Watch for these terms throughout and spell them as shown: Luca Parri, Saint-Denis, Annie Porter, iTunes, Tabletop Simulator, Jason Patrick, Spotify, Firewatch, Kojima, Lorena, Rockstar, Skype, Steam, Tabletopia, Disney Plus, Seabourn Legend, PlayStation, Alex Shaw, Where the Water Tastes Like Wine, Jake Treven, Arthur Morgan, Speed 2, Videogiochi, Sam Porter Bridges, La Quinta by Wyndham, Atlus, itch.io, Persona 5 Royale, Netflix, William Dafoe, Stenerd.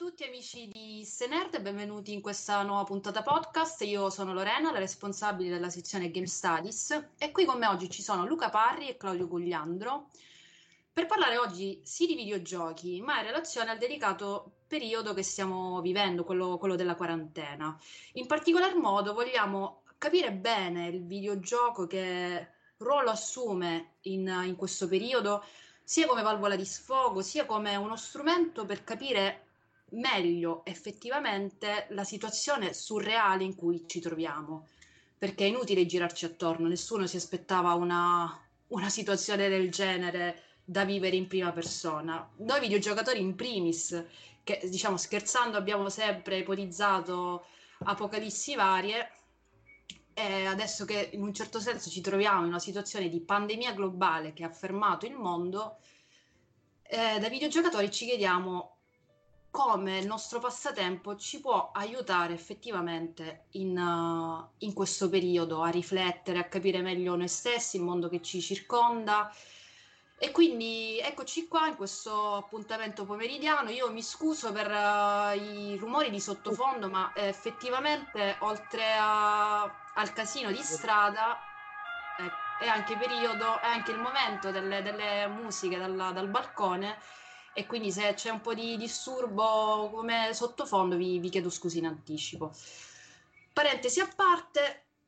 Ciao a tutti amici di Stenerd e benvenuti in questa nuova puntata podcast. Io sono Lorena, la responsabile della sezione Game Studies, e qui con me oggi ci sono Luca Parri e Claudio Gugliandro per parlare oggi sì di videogiochi, ma in relazione al delicato periodo che stiamo vivendo, quello della quarantena. In particolar modo vogliamo capire bene il videogioco, che ruolo assume in questo periodo, sia come valvola di sfogo, sia come uno strumento per capire meglio effettivamente la situazione surreale in cui ci troviamo, perché è inutile girarci attorno, nessuno si aspettava una situazione del genere da vivere in prima persona, noi videogiocatori in primis, che diciamo scherzando abbiamo sempre ipotizzato apocalissi varie, e adesso che in un certo senso ci troviamo in una situazione di pandemia globale che ha fermato il mondo, da videogiocatori ci chiediamo come il nostro passatempo ci può aiutare effettivamente in questo periodo a riflettere, a capire meglio noi stessi, il mondo che ci circonda. E quindi eccoci qua in questo appuntamento pomeridiano. Io mi scuso per i rumori di sottofondo, ma effettivamente oltre al casino di strada è anche il periodo, è anche il momento delle musiche dal balcone, e quindi se c'è un po' di disturbo come sottofondo vi chiedo scusi in anticipo. Parentesi a parte,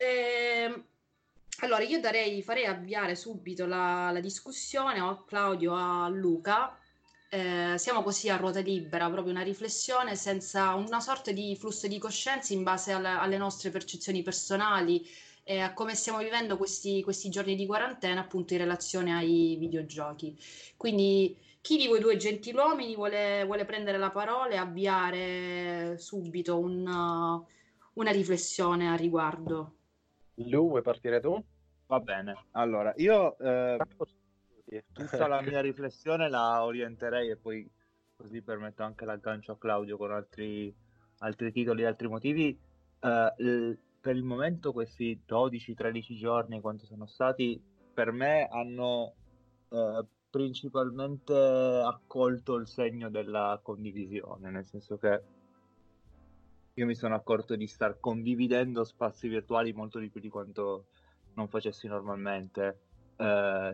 allora io farei avviare subito la discussione a Claudio, a Luca, siamo così a ruota libera, proprio una riflessione senza una sorta di flusso di coscienza in base alle nostre percezioni personali e a come stiamo vivendo questi giorni di quarantena appunto in relazione ai videogiochi. Quindi chi di voi due gentiluomini vuole prendere la parola e avviare subito una riflessione a riguardo? Lu, vuoi partire tu? Va bene. Allora, io tutta la mia riflessione la orienterei, e poi così permetto anche l'aggancio a Claudio con altri titoli, altri motivi. Per il momento questi 12-13 giorni, quanto sono stati, per me hanno principalmente accolto il segno della condivisione, nel senso che io mi sono accorto di star condividendo spazi virtuali molto di più di quanto non facessi normalmente,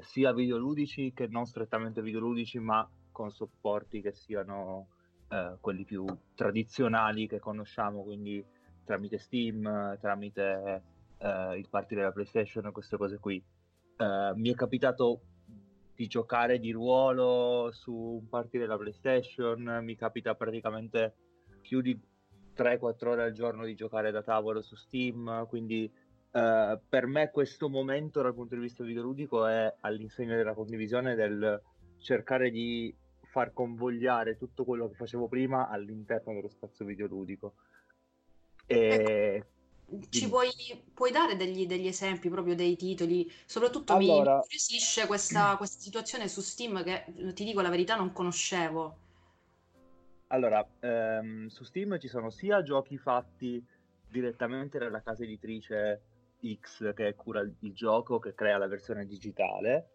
sia videoludici che non strettamente videoludici, ma con supporti che siano quelli più tradizionali che conosciamo, quindi tramite Steam, tramite il party della PlayStation e queste cose qui. Mi è capitato di giocare di ruolo su un party della PlayStation, mi capita praticamente più di 3-4 ore al giorno di giocare da tavolo su Steam, quindi per me questo momento dal punto di vista videoludico è all'insegna della condivisione, del cercare di far convogliare tutto quello che facevo prima all'interno dello spazio videoludico. Ci puoi dare degli esempi, proprio dei titoli? Soprattutto allora, mi incuriosisce questa situazione su Steam che, ti dico la verità, non conoscevo. Allora, su Steam ci sono sia giochi fatti direttamente dalla casa editrice X che cura il gioco, che crea la versione digitale,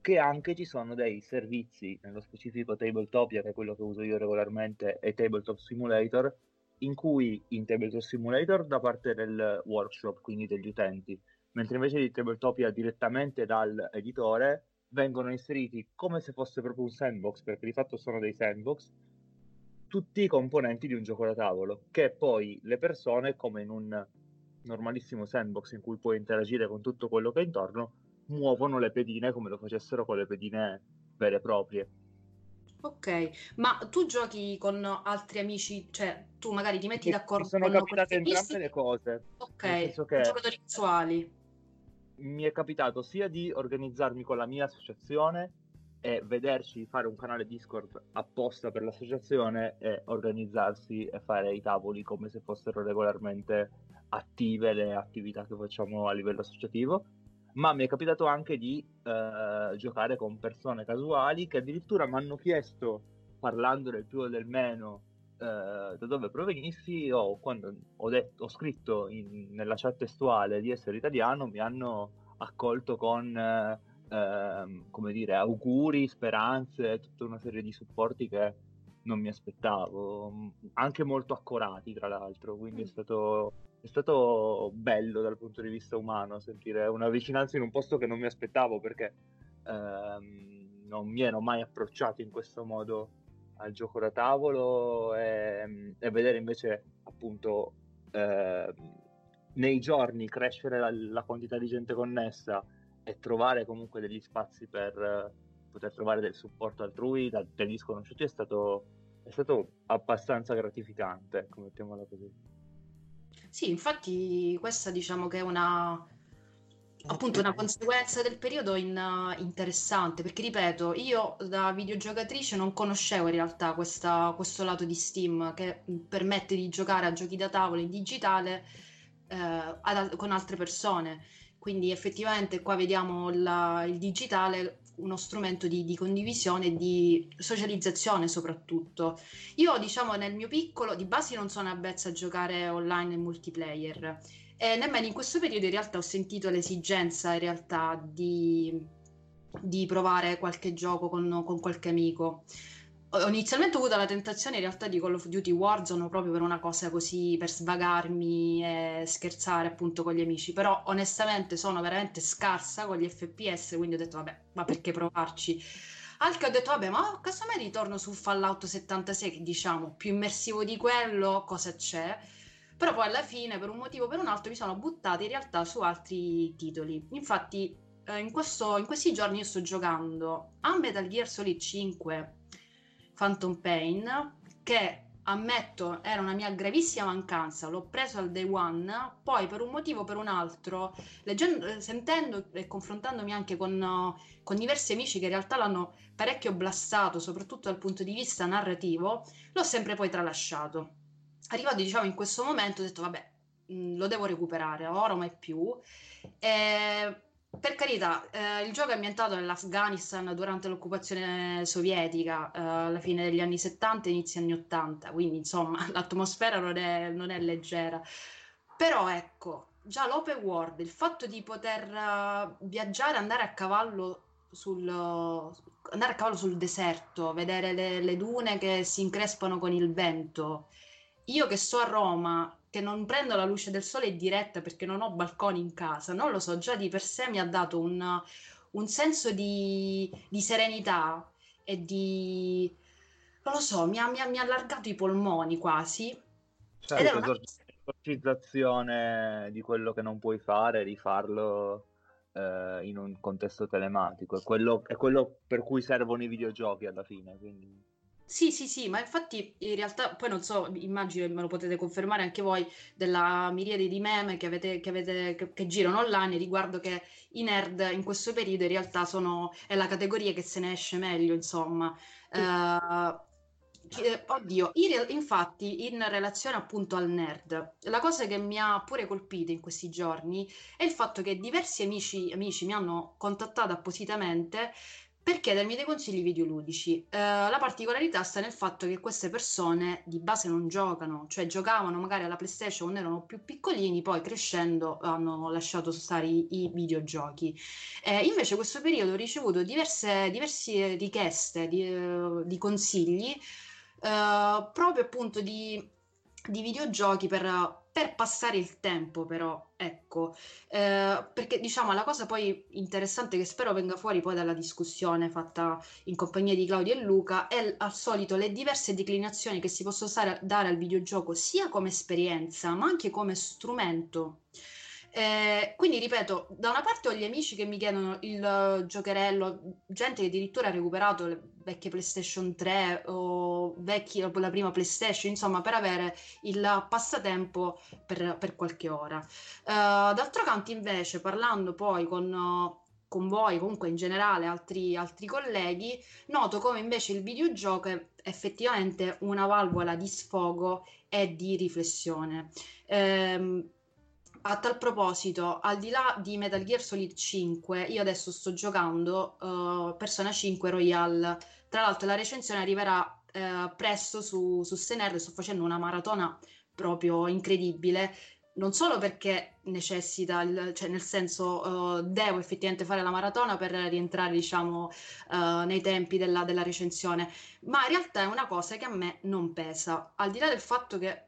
che anche ci sono dei servizi, nello specifico Tabletopia, che è quello che uso io regolarmente, e Tabletop Simulator, in cui in Tabletop Simulator da parte del workshop, quindi degli utenti, mentre invece di Tabletopia direttamente dall'editore vengono inseriti come se fosse proprio un sandbox, perché di fatto sono dei sandbox, tutti i componenti di un gioco da tavolo, che poi le persone, come in un normalissimo sandbox in cui puoi interagire con tutto quello che è intorno, muovono le pedine come lo facessero con le pedine vere e proprie. Ok, ma tu giochi con altri amici, cioè tu magari ti metti d'accordo? Mi sono capitate entrambe le cose. Ok, giocatori casuali. Mi è capitato sia di organizzarmi con la mia associazione e vederci fare un canale Discord apposta per l'associazione e organizzarsi e fare i tavoli come se fossero regolarmente attive le attività che facciamo a livello associativo, ma mi è capitato anche di giocare con persone casuali che addirittura mi hanno chiesto, parlando del più o del meno, da dove provenissi, o quando ho scritto nella chat testuale di essere italiano, mi hanno accolto con come dire, auguri, speranze, tutta una serie di supporti che non mi aspettavo, anche molto accurati tra l'altro, quindi è stato bello dal punto di vista umano sentire una vicinanza in un posto che non mi aspettavo, perché non mi ero mai approcciato in questo modo al gioco da tavolo, e vedere invece appunto nei giorni crescere la quantità di gente connessa e trovare comunque degli spazi per poter trovare del supporto altrui dagli sconosciuti è stato abbastanza gratificante, ecco, mettiamola così. Sì, infatti questa diciamo che è una conseguenza del periodo interessante, perché ripeto, io da videogiocatrice non conoscevo in realtà questo lato di Steam che permette di giocare a giochi da tavolo in digitale con altre persone, quindi effettivamente qua vediamo il digitale, uno strumento di condivisione, di socializzazione soprattutto. Io diciamo nel mio piccolo di base non sono avvezza a giocare online e multiplayer, e nemmeno in questo periodo in realtà ho sentito l'esigenza in realtà di provare qualche gioco con qualche amico. Inizialmente ho avuto la tentazione in realtà di Call of Duty Warzone, proprio per una cosa così, per svagarmi e scherzare appunto con gli amici, però onestamente sono veramente scarsa con gli FPS, quindi ho detto vabbè, ma perché provarci? Al che ho detto vabbè, ma casomai ritorno su Fallout 76, che diciamo più immersivo di quello, cosa c'è? Però poi alla fine, per un motivo o per un altro, mi sono buttata in realtà su altri titoli. Infatti in questi giorni io sto giocando a Metal Gear Solid 5 Phantom Pain, che ammetto era una mia gravissima mancanza, l'ho preso al day one, poi per un motivo o per un altro, sentendo e confrontandomi anche con diversi amici che in realtà l'hanno parecchio blastato, soprattutto dal punto di vista narrativo, l'ho sempre poi tralasciato. Arrivato diciamo in questo momento ho detto vabbè, lo devo recuperare, ora mai più. Per carità, il gioco è ambientato nell'Afghanistan durante l'occupazione sovietica, alla fine degli anni 70 e inizi anni 80, quindi insomma l'atmosfera non è leggera. Però ecco, già l'open world, il fatto di poter viaggiare, andare a cavallo sul deserto, vedere le dune che si increspano con il vento. Io che sto a Roma, che non prendo la luce del sole diretta perché non ho balconi in casa, non lo so, già di per sé mi ha dato un senso di serenità e di... non lo so, mi ha allargato i polmoni quasi. Certo, l'esorcizzazione di quello che non puoi fare, di farlo in un contesto telematico, è quello per cui servono i videogiochi alla fine, quindi... Sì, ma infatti in realtà, poi non so, immagino me lo potete confermare anche voi, della miriade di meme che girano online riguardo che i nerd in questo periodo in realtà è la categoria che se ne esce meglio, insomma. Infatti in relazione appunto al nerd, la cosa che mi ha pure colpito in questi giorni è il fatto che diversi amici mi hanno contattato appositamente per chiedermi dei consigli videoludici. La particolarità sta nel fatto che queste persone di base non giocano, cioè giocavano magari alla PlayStation quando erano più piccolini, poi crescendo hanno lasciato stare i videogiochi. Invece questo periodo ho ricevuto diverse richieste di consigli, proprio appunto di videogiochi per passare il tempo, però ecco, perché diciamo la cosa poi interessante che spero venga fuori poi dalla discussione fatta in compagnia di Claudio e Luca è al solito le diverse declinazioni che si possono dare al videogioco sia come esperienza ma anche come strumento. Quindi ripeto, da una parte ho gli amici che mi chiedono il giocherello, gente che addirittura ha recuperato le vecchie PlayStation 3 o la prima PlayStation, insomma, per avere il passatempo per qualche ora. D'altro canto invece, parlando poi con voi, comunque in generale altri colleghi, noto come invece il videogioco è effettivamente una valvola di sfogo e di riflessione. A tal proposito, al di là di Metal Gear Solid 5, io adesso sto giocando Persona 5 Royale. Tra l'altro la recensione arriverà presto su Stenerd, sto facendo una maratona proprio incredibile. non solo perché necessita, cioè nel senso devo effettivamente fare la maratona per rientrare, diciamo, nei tempi della recensione, ma in realtà è una cosa che a me non pesa, al di là del fatto che,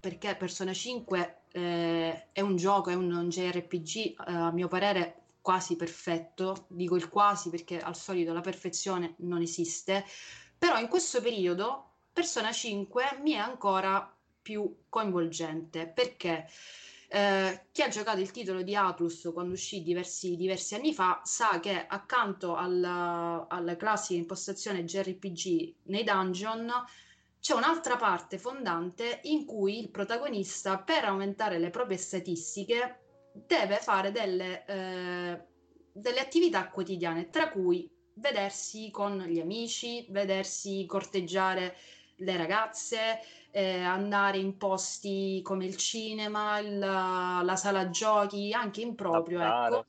perché Persona 5 è un gioco, è un JRPG a mio parere quasi perfetto, dico il quasi perché al solito la perfezione non esiste, però in questo periodo Persona 5 mi è ancora più coinvolgente, perché chi ha giocato il titolo di Atlus quando uscì diversi anni fa sa che accanto alla classica impostazione JRPG nei dungeon c'è un'altra parte fondante in cui il protagonista, per aumentare le proprie statistiche, deve fare delle attività quotidiane, tra cui vedersi con gli amici, vedersi corteggiare le ragazze, andare in posti come il cinema, la sala giochi, anche in proprio, lavorare. Ecco.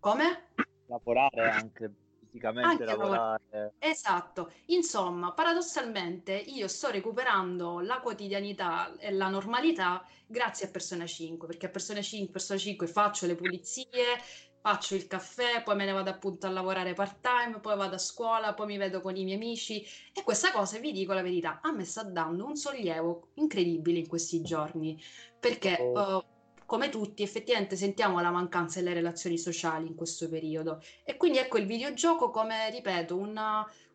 Come? Lavorare anche, fisicamente anche lavorare. Esatto. Insomma, paradossalmente io sto recuperando la quotidianità e la normalità grazie a Persona 5, perché a Persona 5 faccio le pulizie, faccio il caffè, poi me ne vado appunto a lavorare part-time, poi vado a scuola, poi mi vedo con i miei amici, e questa cosa, vi dico la verità, a me sta dando un sollievo incredibile in questi giorni, perché come tutti effettivamente sentiamo la mancanza delle relazioni sociali in questo periodo, e quindi ecco il videogioco come, ripeto, un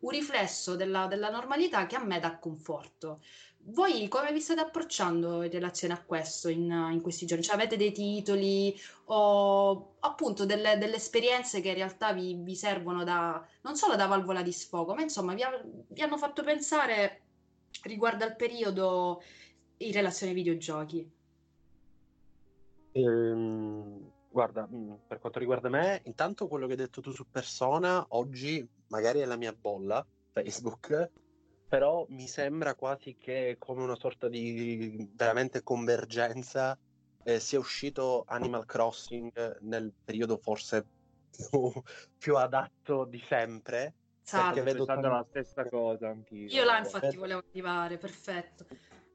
riflesso della normalità che a me dà conforto. Voi come vi state approcciando in relazione a questo in questi giorni? Cioè, avete dei titoli o appunto delle esperienze che in realtà vi servono non solo da valvola di sfogo, ma insomma vi hanno fatto pensare riguardo al periodo in relazione ai videogiochi? Guarda, per quanto riguarda me, intanto quello che hai detto tu su Persona, oggi magari è la mia bolla Facebook, però mi sembra quasi che come una sorta di veramente convergenza sia uscito Animal Crossing nel periodo forse più adatto di sempre. Perché vedo la stessa cosa anch'io. Io là infatti volevo attivare, perfetto.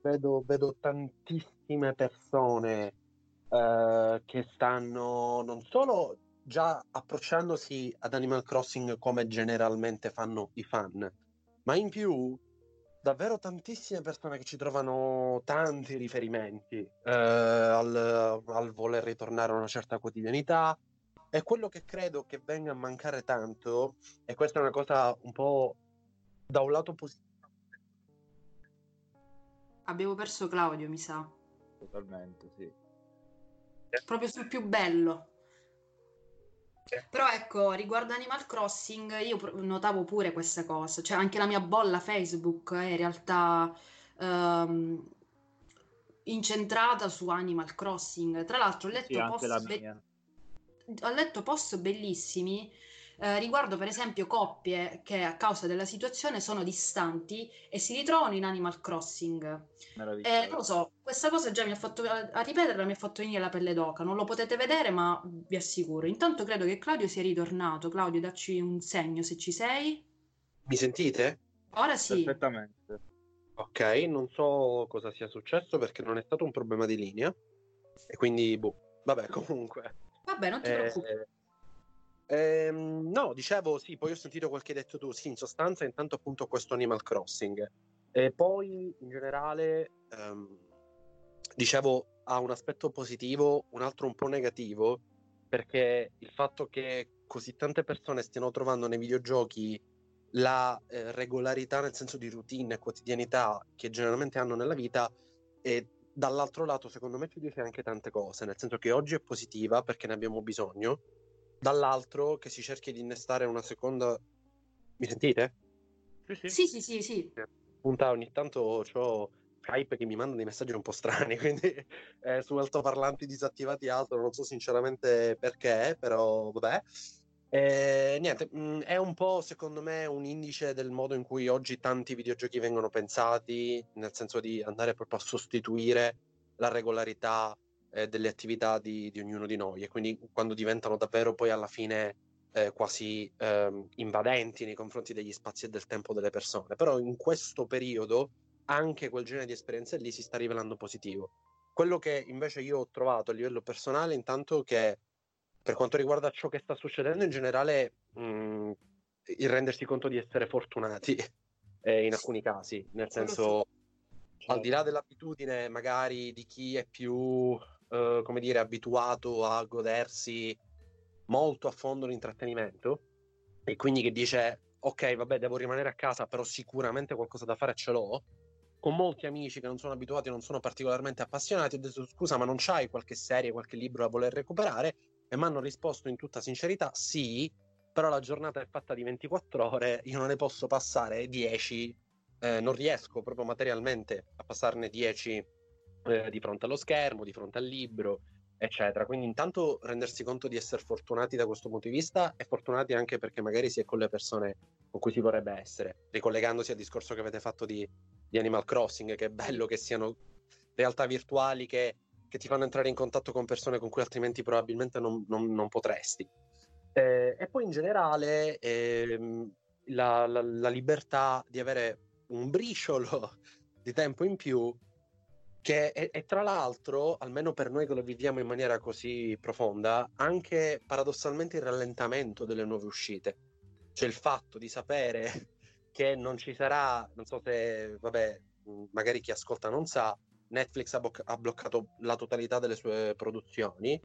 Vedo tantissime persone che stanno non solo già approcciandosi ad Animal Crossing come generalmente fanno i fan, ma in più davvero tantissime persone che ci trovano tanti riferimenti al voler ritornare a una certa quotidianità, e quello che credo che venga a mancare tanto, e questa è una cosa un po' da un lato positivo. Abbiamo perso Claudio, mi sa. Totalmente, sì. Proprio sul più bello. Però ecco, riguardo Animal Crossing io notavo pure questa cosa, cioè anche la mia bolla Facebook è in realtà incentrata su Animal Crossing. Tra l'altro ho letto, ho letto post bellissimi riguardo per esempio coppie che a causa della situazione sono distanti e si ritrovano in Animal Crossing. Non lo so, questa cosa già mi ha fatto, a ripeterla mi ha fatto venire la pelle d'oca, non lo potete vedere ma vi assicuro. Intanto credo che Claudio sia ritornato. Claudio, dacci un segno se ci sei. Mi sentite? Ora sì. Perfettamente. Ok, non so cosa sia successo perché non è stato un problema di linea e quindi vabbè, comunque. Vabbè, non ti preoccupare. No, dicevo sì, poi ho sentito quel che hai detto tu, sì, in sostanza intanto appunto questo Animal Crossing, e poi in generale dicevo ha un aspetto positivo, un altro un po' negativo, perché il fatto che così tante persone stiano trovando nei videogiochi la regolarità nel senso di routine e quotidianità che generalmente hanno nella vita, e dall'altro lato secondo me ci dice anche tante cose, nel senso che oggi è positiva perché ne abbiamo bisogno, dall'altro che si cerchi di innestare una seconda... Mi sentite? Sì. Ogni tanto ho Skype che mi manda dei messaggi un po' strani, quindi su altoparlanti disattivati altro, non so sinceramente perché, però vabbè. Niente, è un po' secondo me un indice del modo in cui oggi tanti videogiochi vengono pensati, nel senso di andare proprio a sostituire la regolarità delle attività di ognuno di noi, e quindi quando diventano davvero poi alla fine quasi invadenti nei confronti degli spazi e del tempo delle persone. Però in questo periodo anche quel genere di esperienze lì si sta rivelando positivo, Quello che invece io ho trovato a livello personale, intanto, che per quanto riguarda ciò che sta succedendo in generale, il rendersi conto di essere fortunati in alcuni casi, nel senso, al di là dell'abitudine magari di chi è più come dire, abituato a godersi molto a fondo l'intrattenimento, e quindi che dice ok, vabbè, devo rimanere a casa, però sicuramente qualcosa da fare ce l'ho. Con molti amici che non sono abituati, non sono particolarmente appassionati, ho detto scusa, ma non c'hai qualche serie, qualche libro da voler recuperare? E mi hanno risposto in tutta sincerità sì, però la giornata è fatta di 24 ore, io non ne posso passare 10, non riesco proprio materialmente a passarne 10 di fronte allo schermo, di fronte al libro, eccetera. Quindi intanto rendersi conto di essere fortunati da questo punto di vista, e fortunati anche perché magari si è con le persone con cui si vorrebbe essere, ricollegandosi al discorso che avete fatto di Animal Crossing, che è bello che siano realtà virtuali che ti fanno entrare in contatto con persone con cui altrimenti probabilmente non potresti. E poi in generale la libertà di avere un briciolo di tempo in più, che è tra l'altro, almeno per noi che lo viviamo in maniera così profonda, anche paradossalmente il rallentamento delle nuove uscite. Cioè il fatto di sapere che non ci sarà, non so se, vabbè, magari chi ascolta non sa, Netflix ha bloccato la totalità delle sue produzioni,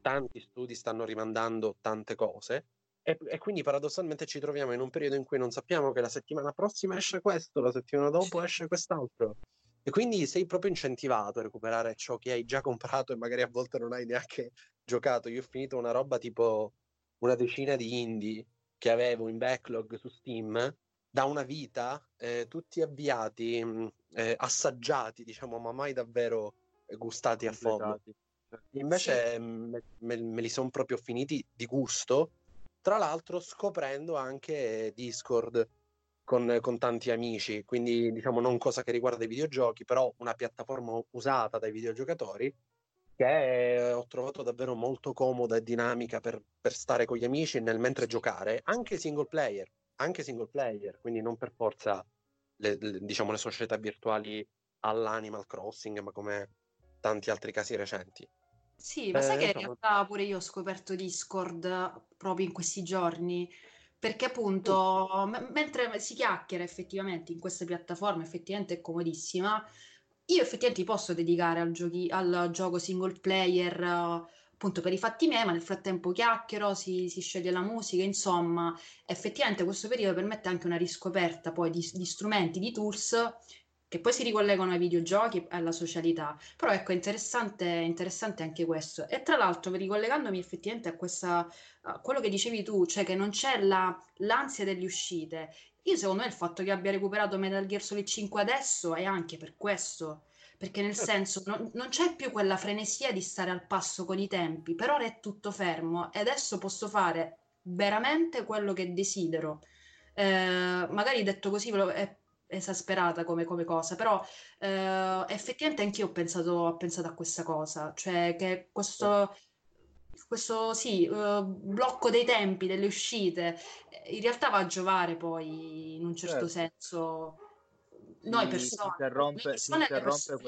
tanti studi stanno rimandando tante cose, e quindi paradossalmente ci troviamo in un periodo in cui non sappiamo che la settimana prossima esce questo, la settimana dopo esce quest'altro, e quindi sei proprio incentivato a recuperare ciò che hai già comprato e magari a volte non hai neanche giocato. Io ho finito una roba tipo una decina di indie che avevo in backlog su Steam da una vita, tutti avviati, assaggiati, diciamo, ma mai davvero gustati a fondo. Invece me li sono proprio finiti di gusto, tra l'altro scoprendo anche Discord con tanti amici, quindi diciamo non cosa che riguarda i videogiochi, però una piattaforma usata dai videogiocatori che ho trovato davvero molto comoda e dinamica per stare con gli amici nel mentre giocare, anche single player, quindi non per forza diciamo le società virtuali all'Animal Crossing, ma come tanti altri casi recenti. Sì, ma sai che in realtà pure io ho scoperto Discord proprio in questi giorni, perché appunto mentre si chiacchiera effettivamente in questa piattaforma, effettivamente è comodissima. Io effettivamente posso dedicare al gioco single player, appunto per i fatti miei, ma nel frattempo chiacchiero, si sceglie la musica, insomma, effettivamente questo periodo permette anche una riscoperta poi di strumenti, di tools che poi si ricollegano ai videogiochi e alla socialità. Però ecco, è interessante anche questo. E tra l'altro, ricollegandomi effettivamente a quello che dicevi tu, cioè che non c'è l'ansia delle uscite, io secondo me il fatto che abbia recuperato Metal Gear Solid 5 adesso è anche per questo, perché nel senso non c'è più quella frenesia di stare al passo con i tempi. Per ora è tutto fermo e adesso posso fare veramente quello che desidero. Magari detto così è esasperata come cosa, però effettivamente anch'io ho pensato a questa cosa, cioè che questo sì, blocco dei tempi, delle uscite, in realtà va a giovare poi in un certo senso. Noi persone, si interrompe le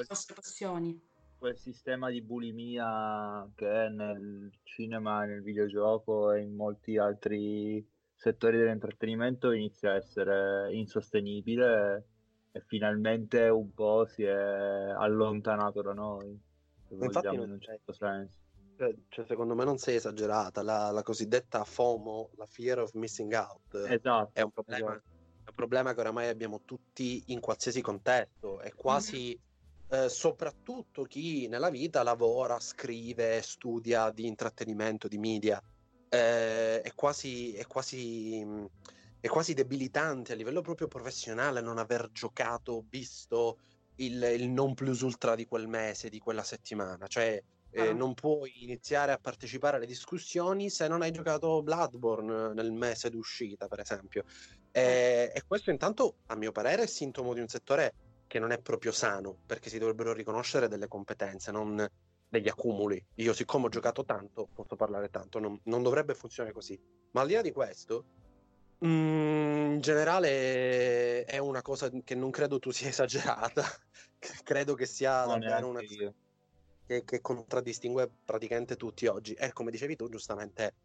nostre passioni. Quel sistema di bulimia che è nel cinema, nel videogioco e in molti altri settori dell'intrattenimento inizia a essere insostenibile, e finalmente un po' si è allontanato da noi, se vogliamo, in un certo senso. Cioè, secondo me non sei esagerata, la cosiddetta FOMO, la fear of missing out, esatto, è un problema. Esatto. È un problema che oramai abbiamo tutti in qualsiasi contesto, è quasi soprattutto chi nella vita lavora, scrive, studia di intrattenimento, di media, è quasi debilitante a livello proprio professionale non aver giocato, visto il non plus ultra di quel mese, di quella settimana. Cioè non puoi iniziare a partecipare alle discussioni se non hai giocato Bloodborne nel mese d'uscita, per esempio. E questo intanto, a mio parere, è sintomo di un settore che non è proprio sano, perché si dovrebbero riconoscere delle competenze, non degli accumuli. Io, siccome ho giocato tanto, posso parlare tanto. Non dovrebbe funzionare così. Ma al di là di questo, in generale è una cosa che non credo tu sia esagerata. Credo che sia davvero una... che contraddistingue praticamente tutti oggi. E come dicevi tu giustamente,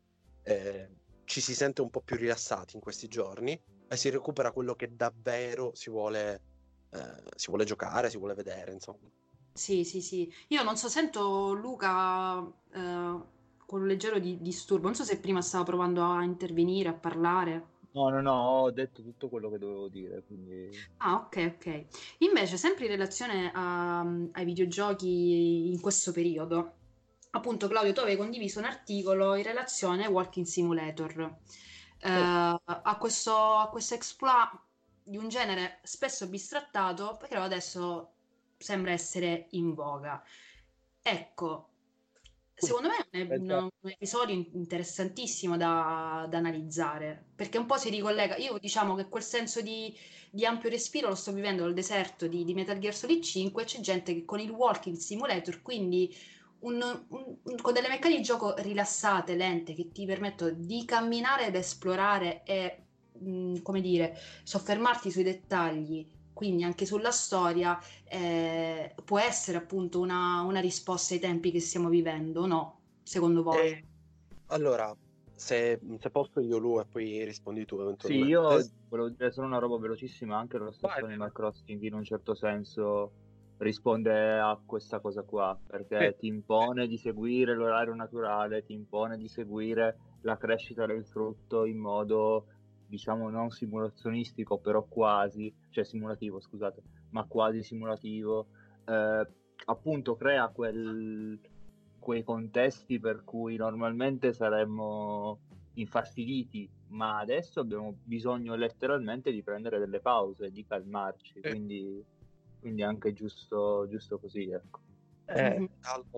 ci si sente un po' più rilassati in questi giorni e si recupera quello che davvero si vuole giocare, si vuole vedere, insomma. Sì, sì, sì. Io non so, sento Luca con un leggero disturbo. Non so se prima stava provando a intervenire, a parlare. No, ho detto tutto quello che dovevo dire, quindi... Ah, ok. Invece, sempre in relazione ai videogiochi in questo periodo, appunto, Claudio, tu avevi condiviso un articolo in relazione ai Walking Simulator, a questo exploit di un genere spesso bistrattato, perché adesso sembra essere in voga. Ecco, secondo me è un episodio interessantissimo da analizzare, perché un po' si ricollega. Io diciamo che quel senso di ampio respiro lo sto vivendo al deserto di Metal Gear Solid 5, c'è gente che con il Walking Simulator, quindi con delle meccaniche di gioco rilassate, lente, che ti permettono di camminare ed esplorare e, come dire, soffermarti sui dettagli, quindi anche sulla storia, può essere appunto una risposta ai tempi che stiamo vivendo, no? Secondo voi? Allora, se posso io, Lu, e poi rispondi tu eventualmente. Sì, io volevo dire solo una roba velocissima, anche lo stesso Animal Crossing in un certo senso risponde a questa cosa qua, perché ti impone di seguire l'orario naturale, ti impone di seguire la crescita del frutto in modo... diciamo non simulazionistico, però quasi, cioè simulativo, scusate, ma quasi simulativo, appunto crea quei contesti per cui normalmente saremmo infastiditi, ma adesso abbiamo bisogno letteralmente di prendere delle pause, di calmarci, quindi anche giusto così, ecco.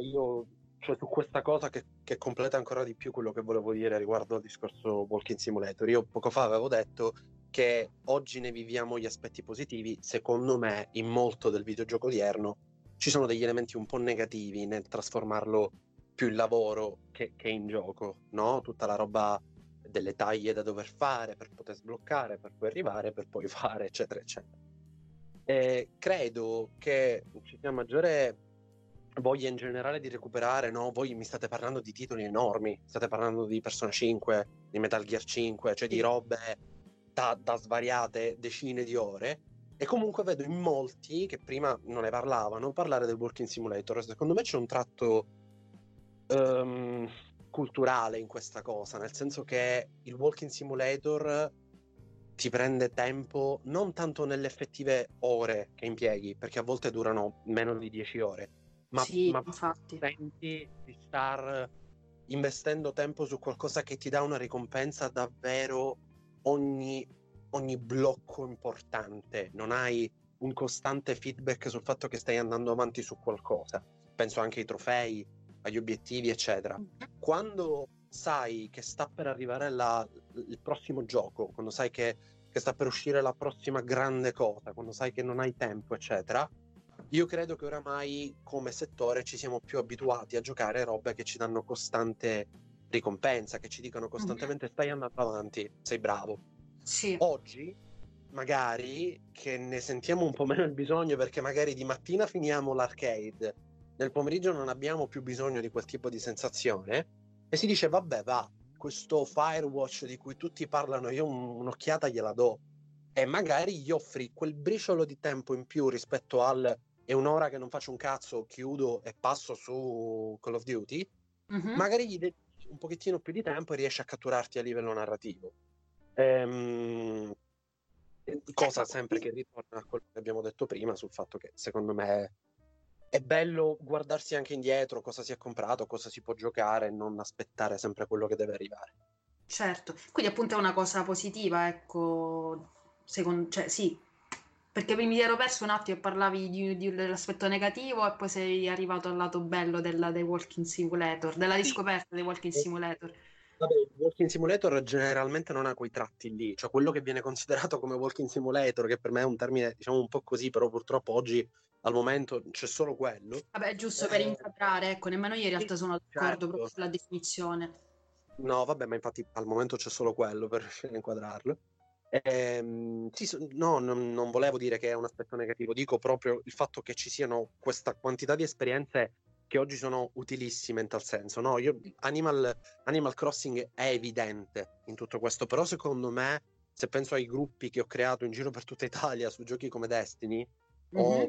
Io... cioè su questa cosa che completa ancora di più quello che volevo dire riguardo al discorso Walking Simulator. Io poco fa avevo detto che oggi ne viviamo gli aspetti positivi. Secondo me in molto del videogioco odierno ci sono degli elementi un po' negativi nel trasformarlo più in lavoro che in gioco, no? Tutta la roba delle taglie da dover fare per poter sbloccare, per poi arrivare, per poi fare, eccetera eccetera. E credo che ci sia maggiore voglia in generale di recuperare, no? Voi mi state parlando di titoli enormi, state parlando di Persona 5, di Metal Gear 5, cioè di robe da svariate decine di ore, e comunque vedo in molti che prima non ne parlavano parlare del Walking Simulator. Secondo me c'è un tratto culturale in questa cosa, nel senso che il Walking Simulator ti prende tempo non tanto nelle effettive ore che impieghi, perché a volte durano meno di 10 ore, ma infatti senti di star investendo tempo su qualcosa che ti dà una ricompensa davvero ogni blocco importante. Non hai un costante feedback sul fatto che stai andando avanti su qualcosa. Penso anche ai trofei, agli obiettivi, eccetera. Quando sai che sta per arrivare il prossimo gioco, quando sai che sta per uscire la prossima grande cosa, quando sai che non hai tempo, eccetera, io credo che oramai come settore ci siamo più abituati a giocare robe che ci danno costante ricompensa, che ci dicono costantemente stai andando avanti, sei bravo. Sì. Oggi magari che ne sentiamo un po' meno il bisogno, perché magari di mattina finiamo l'arcade, nel pomeriggio non abbiamo più bisogno di quel tipo di sensazione e si dice vabbè va, questo Firewatch di cui tutti parlano io un'occhiata gliela do, e magari gli offri quel briciolo di tempo in più rispetto al è un'ora che non faccio un cazzo, chiudo e passo su Call of Duty, magari gli dai un pochettino più di tempo e riesci a catturarti a livello narrativo. Cosa sempre che ritorna a quello che abbiamo detto prima sul fatto che secondo me è bello guardarsi anche indietro, cosa si è comprato, cosa si può giocare, e non aspettare sempre quello che deve arrivare. Certo, quindi appunto è una cosa positiva, ecco, cioè sì, perché mi ero perso un attimo e parlavi dell'aspetto negativo e poi sei arrivato al lato bello dei Walking Simulator, della riscoperta dei Walking Simulator. Vabbè, il Walking Simulator generalmente non ha quei tratti lì, cioè quello che viene considerato come Walking Simulator, che per me è un termine diciamo un po' così, però purtroppo oggi al momento c'è solo quello. Vabbè, è giusto per incaprare, ecco, nemmeno io in realtà sono d'accordo proprio sulla definizione. No, vabbè, ma infatti al momento c'è solo quello per riuscire a inquadrarlo. Non volevo dire che è un aspetto negativo, dico proprio il fatto che ci siano questa quantità di esperienze che oggi sono utilissime in tal senso, no? Animal Crossing è evidente in tutto questo, però secondo me, se penso ai gruppi che ho creato in giro per tutta Italia su giochi come Destiny, o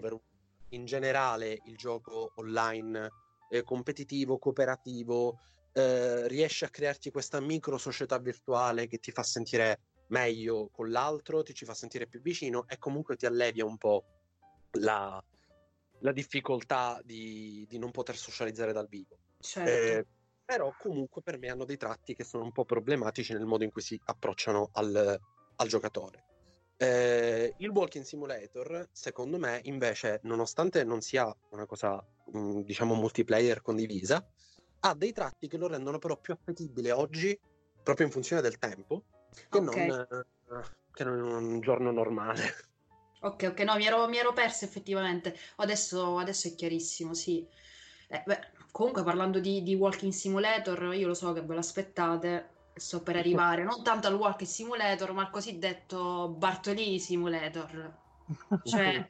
in generale il gioco online competitivo, cooperativo, riesce a crearti questa micro società virtuale che ti fa sentire meglio con l'altro, ti ci fa sentire più vicino e comunque ti allevia un po' la difficoltà di non poter socializzare dal vivo. Certo. Però comunque per me hanno dei tratti che sono un po' problematici nel modo in cui si approcciano al giocatore. Il Walking Simulator, secondo me, invece, nonostante non sia una cosa, diciamo, multiplayer condivisa, ha dei tratti che lo rendono però più appetibile oggi, proprio in funzione del tempo, che non in un giorno normale. Ok, no, mi ero persa effettivamente. Adesso è chiarissimo, sì. Comunque, parlando di Walking Simulator, io lo so che ve l'aspettate, sto per arrivare non tanto al Walking Simulator, ma al cosiddetto Bartolini Simulator, cioè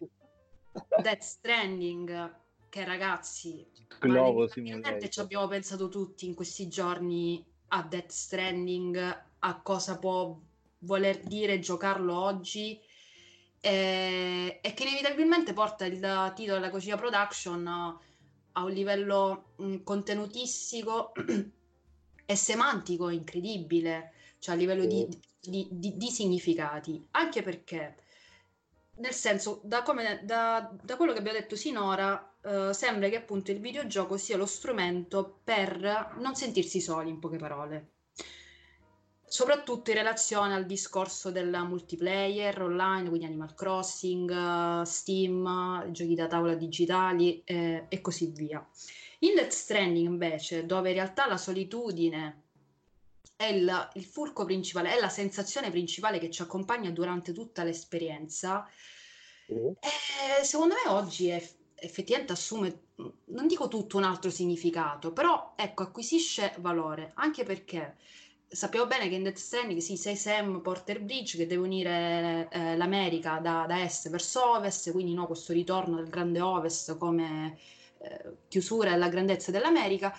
Death Stranding, che ragazzi, ci abbiamo pensato tutti in questi giorni a Death Stranding, a cosa può voler dire giocarlo oggi, e che inevitabilmente porta il titolo della Kojima Production a un livello contenutistico e semantico incredibile, cioè a livello di significati, anche perché, nel senso, da quello che abbiamo detto sinora, sembra che appunto il videogioco sia lo strumento per non sentirsi soli, in poche parole, soprattutto in relazione al discorso del multiplayer online, quindi Animal Crossing, Steam, giochi da tavola digitali e così via. In Death Stranding, invece, dove in realtà la solitudine è il fulcro principale, è la sensazione principale che ci accompagna durante tutta l'esperienza, secondo me oggi effettivamente assume, non dico tutto un altro significato, però ecco, acquisisce valore, anche perché sappiamo bene che in Death Stranding sei Sam Porter Bridges che deve unire l'America da est verso ovest, quindi no, questo ritorno del grande ovest come chiusura alla grandezza dell'America.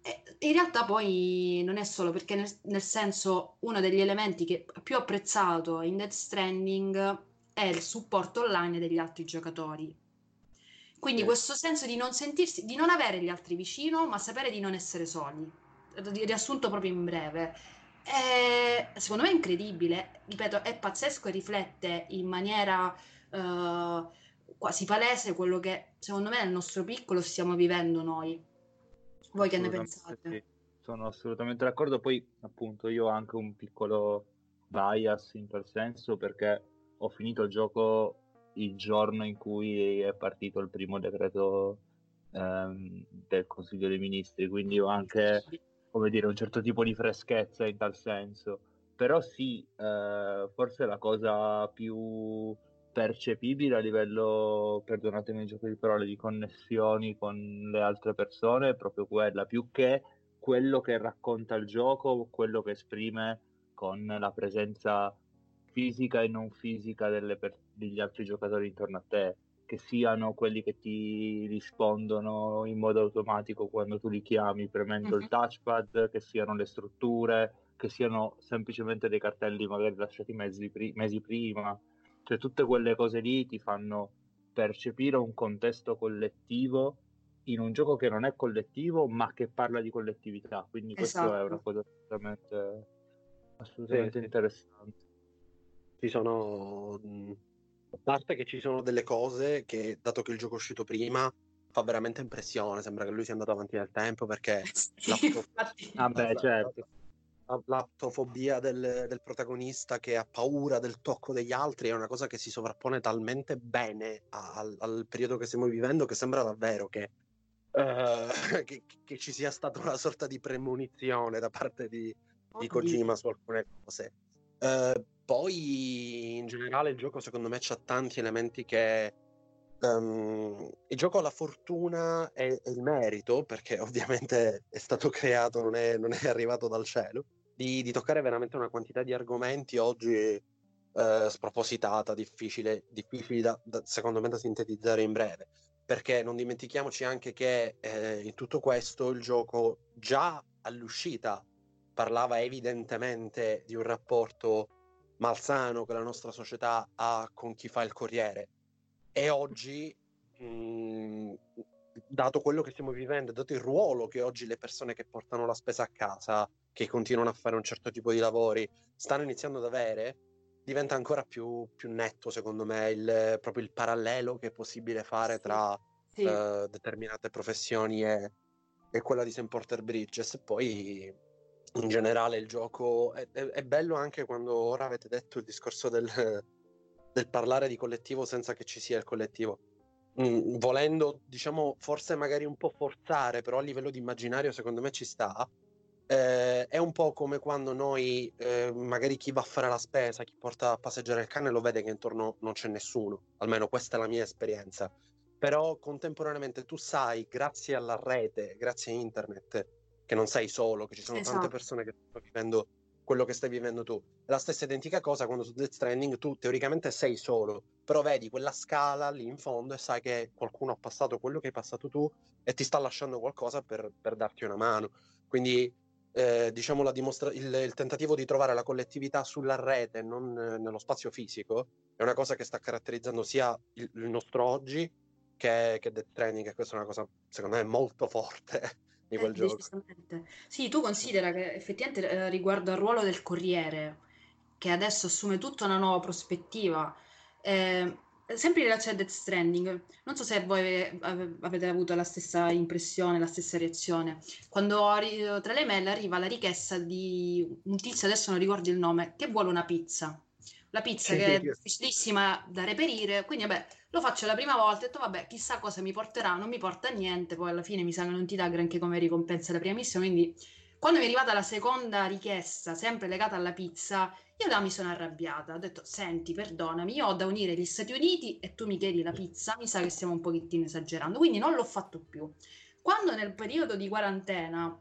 E in realtà poi non è solo, perché nel senso, uno degli elementi che più ho apprezzato in Death Stranding è il supporto online degli altri giocatori. Quindi questo senso di non sentirsi, di non avere gli altri vicino, ma sapere di non essere soli. Riassunto proprio in breve, secondo me è incredibile, ripeto, è pazzesco e riflette in maniera quasi palese quello che secondo me nel nostro piccolo stiamo vivendo noi. Voi che ne pensate? Sì, sono assolutamente d'accordo. Poi appunto io ho anche un piccolo bias in tal senso, perché ho finito il gioco il giorno in cui è partito il primo decreto del Consiglio dei Ministri, quindi ho anche, come dire, un certo tipo di freschezza in tal senso. Però sì, forse la cosa più percepibile a livello, perdonatemi il gioco di parole, di connessioni con le altre persone è proprio quella, più che quello che racconta il gioco, quello che esprime con la presenza fisica e non fisica degli altri giocatori intorno a te, che siano quelli che ti rispondono in modo automatico quando tu li chiami premendo il touchpad, che siano le strutture, che siano semplicemente dei cartelli magari lasciati mesi prima. Cioè tutte quelle cose lì ti fanno percepire un contesto collettivo in un gioco che non è collettivo, ma che parla di collettività. Quindi questa è una cosa assolutamente interessante. Ci sono... A parte che ci sono delle cose che, dato che il gioco è uscito prima, fa veramente impressione, sembra che lui sia andato avanti nel tempo, perché l'aptofobia del protagonista che ha paura del tocco degli altri è una cosa che si sovrappone talmente bene al periodo che stiamo vivendo, che sembra davvero che ci sia stata una sorta di premonizione da parte di Kojima su alcune cose. Poi in generale il gioco secondo me c'ha tanti elementi che il gioco ha la fortuna e il merito, perché ovviamente è stato creato, non è arrivato dal cielo, di toccare veramente una quantità di argomenti oggi spropositata, difficili secondo me da sintetizzare in breve. perché non dimentichiamoci anche che in tutto questo il gioco già all'uscita parlava evidentemente di un rapporto malsano che la nostra società ha con chi fa il corriere, e oggi dato quello che stiamo vivendo, dato il ruolo che oggi le persone che portano la spesa a casa, che continuano a fare un certo tipo di lavori, stanno iniziando ad avere, diventa ancora più netto secondo me proprio il parallelo che è possibile fare tra determinate professioni e quella di Sam Porter Bridges. E poi in generale il gioco è bello anche quando ora avete detto il discorso del parlare di collettivo senza che ci sia il collettivo, volendo diciamo forse magari un po' forzare, però a livello di immaginario secondo me ci sta. È un po' come quando noi magari chi va a fare la spesa, chi porta a passeggiare il cane lo vede che intorno non c'è nessuno, almeno questa è la mia esperienza, però contemporaneamente tu sai, grazie alla rete, grazie a internet, che non sei solo, che ci sono tante persone che stanno vivendo quello che stai vivendo tu. È la stessa identica cosa quando su Death Stranding tu teoricamente sei solo, però vedi quella scala lì in fondo e sai che qualcuno ha passato quello che hai passato tu e ti sta lasciando qualcosa per darti una mano. Quindi diciamo il tentativo di trovare la collettività sulla rete, non nello spazio fisico, è una cosa che sta caratterizzando sia il nostro oggi che Death Stranding, e questa è una cosa secondo me molto forte di quel gioco. Sì, tu considera che effettivamente riguardo al ruolo del corriere, che adesso assume tutta una nuova prospettiva, sempre in relazione a Death Stranding, non so se voi avete avuto la stessa impressione, la stessa reazione, quando tra le mail arriva la richiesta di un tizio, adesso non ricordo il nome, che vuole una pizza. La pizza che è difficilissima da reperire, quindi vabbè, lo faccio la prima volta e ho detto vabbè, chissà cosa mi porterà, non mi porta niente, poi alla fine mi sa che non ti dà granché come ricompensa la prima missione, quindi quando mi è arrivata la seconda richiesta, sempre legata alla pizza, io là mi sono arrabbiata, ho detto senti, perdonami, io ho da unire gli Stati Uniti e tu mi chiedi la pizza, mi sa che stiamo un pochettino esagerando, quindi non l'ho fatto più. Quando nel periodo di quarantena,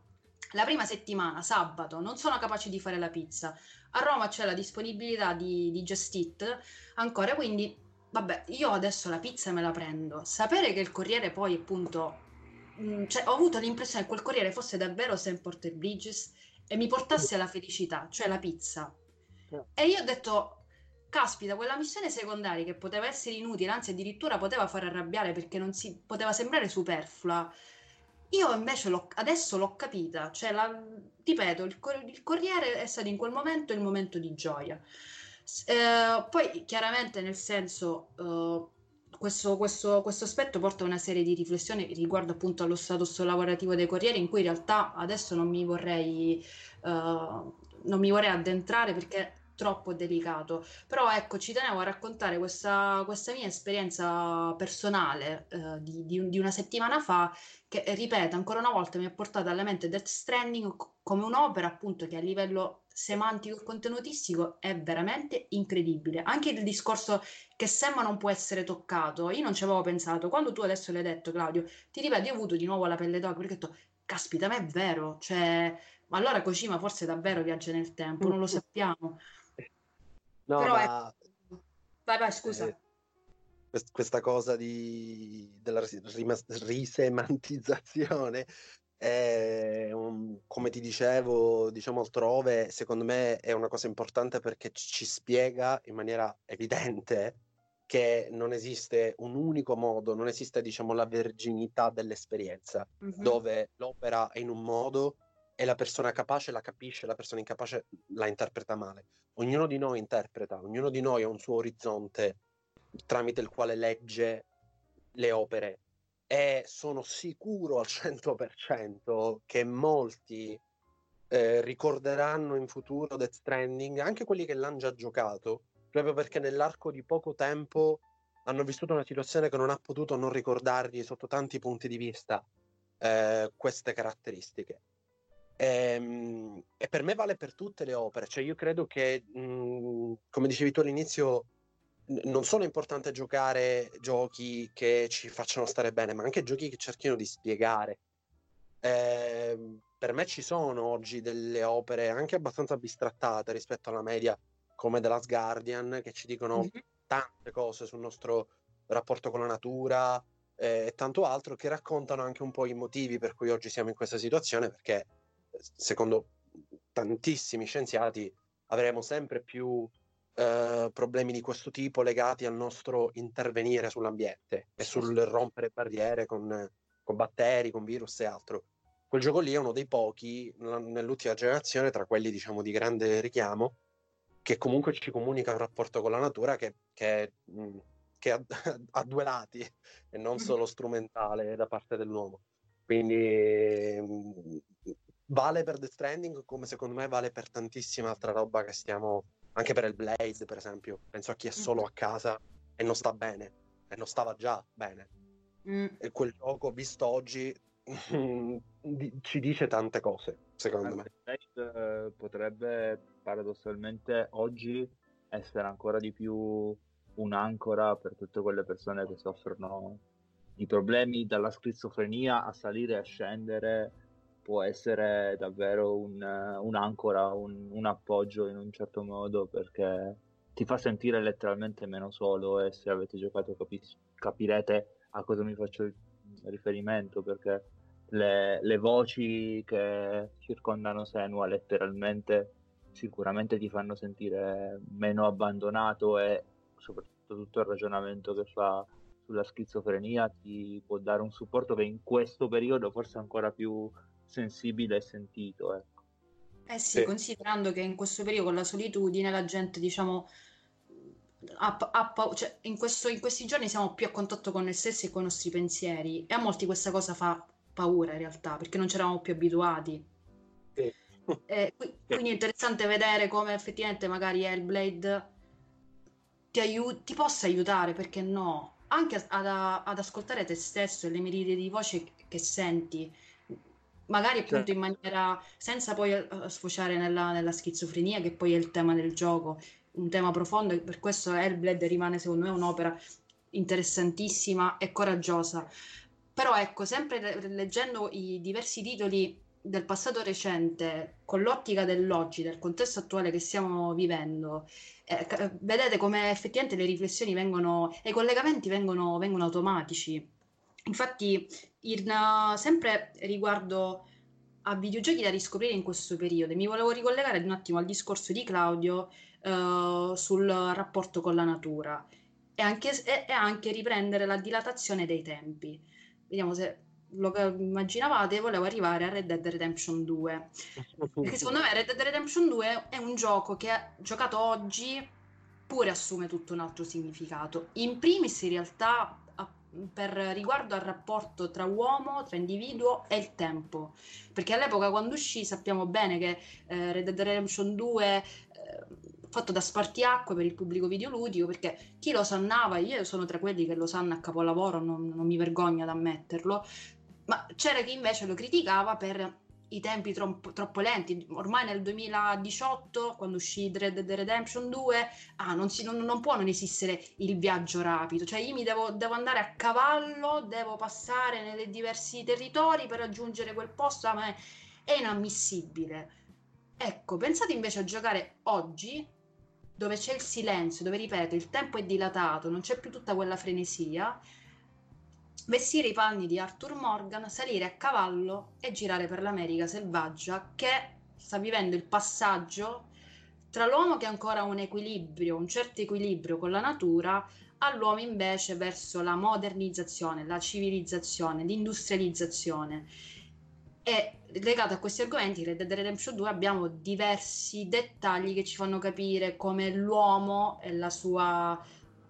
la prima settimana, sabato, non sono capace di fare la pizza. A Roma c'è la disponibilità di Just Eat ancora, quindi vabbè, io adesso la pizza me la prendo. Sapere che il corriere poi appunto, ho avuto l'impressione che quel corriere fosse davvero Sam Porter Bridges e mi portasse alla felicità, cioè la pizza. E io ho detto, caspita, quella missione secondaria che poteva essere inutile, anzi addirittura poteva far arrabbiare perché non si poteva sembrare superflua, io invece adesso l'ho capita, cioè ripeto, il corriere è stato in quel momento il momento di gioia. Poi chiaramente nel senso questo aspetto porta a una serie di riflessioni riguardo appunto allo status lavorativo dei corrieri, in cui in realtà adesso non mi vorrei addentrare perché è troppo delicato, però ecco, ci tenevo a raccontare questa mia esperienza personale di una settimana fa, che ripeto ancora una volta mi ha portato alla mente Death Stranding come un'opera appunto che a livello semantico e contenutistico è veramente incredibile. Anche il discorso che Sam non può essere toccato, io non ci avevo pensato, quando tu adesso l'hai detto Claudio, ti ripeto, io ho avuto di nuovo la pelle d'oca perché ho detto caspita, ma è vero, cioè ma allora Kojima forse davvero viaggia nel tempo, non lo sappiamo. No, però ma vai scusa. Questa cosa della risemantizzazione è come ti dicevo, diciamo altrove, secondo me è una cosa importante perché ci spiega in maniera evidente che non esiste un unico modo, non esiste diciamo la verginità dell'esperienza, dove l'opera è in un modo e la persona capace la capisce, la persona incapace la interpreta male. Ognuno di noi interpreta, ognuno di noi ha un suo orizzonte tramite il quale legge le opere, e sono sicuro al 100% che molti ricorderanno in futuro Death Stranding, anche quelli che l'hanno già giocato, proprio perché nell'arco di poco tempo hanno vissuto una situazione che non ha potuto non ricordargli sotto tanti punti di vista queste caratteristiche. E per me vale per tutte le opere, cioè io credo che come dicevi tu all'inizio non solo è importante giocare giochi che ci facciano stare bene, ma anche giochi che cerchino di spiegare. Per me ci sono oggi delle opere anche abbastanza bistrattate rispetto alla media, come The Last Guardian, che ci dicono tante cose sul nostro rapporto con la natura, e tanto altro, che raccontano anche un po' i motivi per cui oggi siamo in questa situazione, perché secondo tantissimi scienziati avremo sempre più problemi di questo tipo legati al nostro intervenire sull'ambiente e sul rompere barriere con batteri, con virus e altro. Quel gioco lì è uno dei pochi nell'ultima generazione, tra quelli diciamo di grande richiamo, che comunque ci comunica un rapporto con la natura che ha due lati e non solo strumentale da parte dell'uomo. Quindi vale per Death Stranding, come secondo me vale per tantissima altra roba che stiamo, anche per Hellblade per esempio. Penso a chi è solo a casa e non sta bene, e non stava già bene, e quel gioco visto oggi ci dice tante cose, secondo me. Hellblade potrebbe paradossalmente oggi essere ancora di più un'ancora per tutte quelle persone che soffrono di problemi, dalla schizofrenia a salire e a scendere. Può essere davvero un'ancora, un appoggio in un certo modo, perché ti fa sentire letteralmente meno solo, e se avete giocato capirete a cosa mi faccio riferimento, perché le voci che circondano Senua letteralmente sicuramente ti fanno sentire meno abbandonato, e soprattutto tutto il ragionamento che fa sulla schizofrenia ti può dare un supporto che in questo periodo forse è ancora più sensibile e sentito, ecco. Sì, considerando che in questo periodo con la solitudine la gente diciamo cioè in questi giorni siamo più a contatto con noi stessi e con i nostri pensieri, e a molti questa cosa fa paura in realtà, perché non ci eravamo più abituati. Quindi è interessante vedere come effettivamente magari Hellblade ti possa aiutare, perché no, anche ad ascoltare te stesso e le miriadi di voci che senti, magari appunto in maniera senza poi sfociare nella schizofrenia, che poi è il tema del gioco, un tema profondo, e per questo Hellblade rimane secondo me un'opera interessantissima e coraggiosa. Però ecco, sempre leggendo i diversi titoli del passato recente con l'ottica dell'oggi, del contesto attuale che stiamo vivendo, vedete come effettivamente le riflessioni vengono e i collegamenti vengono automatici. Infatti sempre riguardo a videogiochi da riscoprire in questo periodo, mi volevo ricollegare un attimo al discorso di Claudio sul rapporto con la natura e anche riprendere la dilatazione dei tempi. Vediamo se lo immaginavate, volevo arrivare a Red Dead Redemption 2, perché secondo me Red Dead Redemption 2 è un gioco che giocato oggi pure assume tutto un altro significato, in primis in realtà per riguardo al rapporto tra uomo, tra individuo e il tempo, perché all'epoca quando uscì sappiamo bene che Red Dead Redemption 2 fatto da spartiacque per il pubblico videoludico, perché chi lo sannava, io sono tra quelli che lo sanno a capolavoro, non mi vergogno ad ammetterlo, ma c'era chi invece lo criticava per i tempi troppo lenti. Ormai nel 2018, quando uscì Red Dead Redemption 2, non può non esistere il viaggio rapido, cioè io mi devo andare a cavallo, devo passare nei diversi territori per raggiungere quel posto, ma è inammissibile. Ecco, pensate invece a giocare oggi, dove c'è il silenzio, dove ripeto, il tempo è dilatato, non c'è più tutta quella frenesia, vestire i panni di Arthur Morgan, salire a cavallo e girare per l'America selvaggia, che sta vivendo il passaggio tra l'uomo che ha ancora un equilibrio, un certo equilibrio con la natura, all'uomo invece verso la modernizzazione, la civilizzazione, l'industrializzazione. E legato a questi argomenti, Red Dead Redemption 2 abbiamo diversi dettagli che ci fanno capire come l'uomo e la sua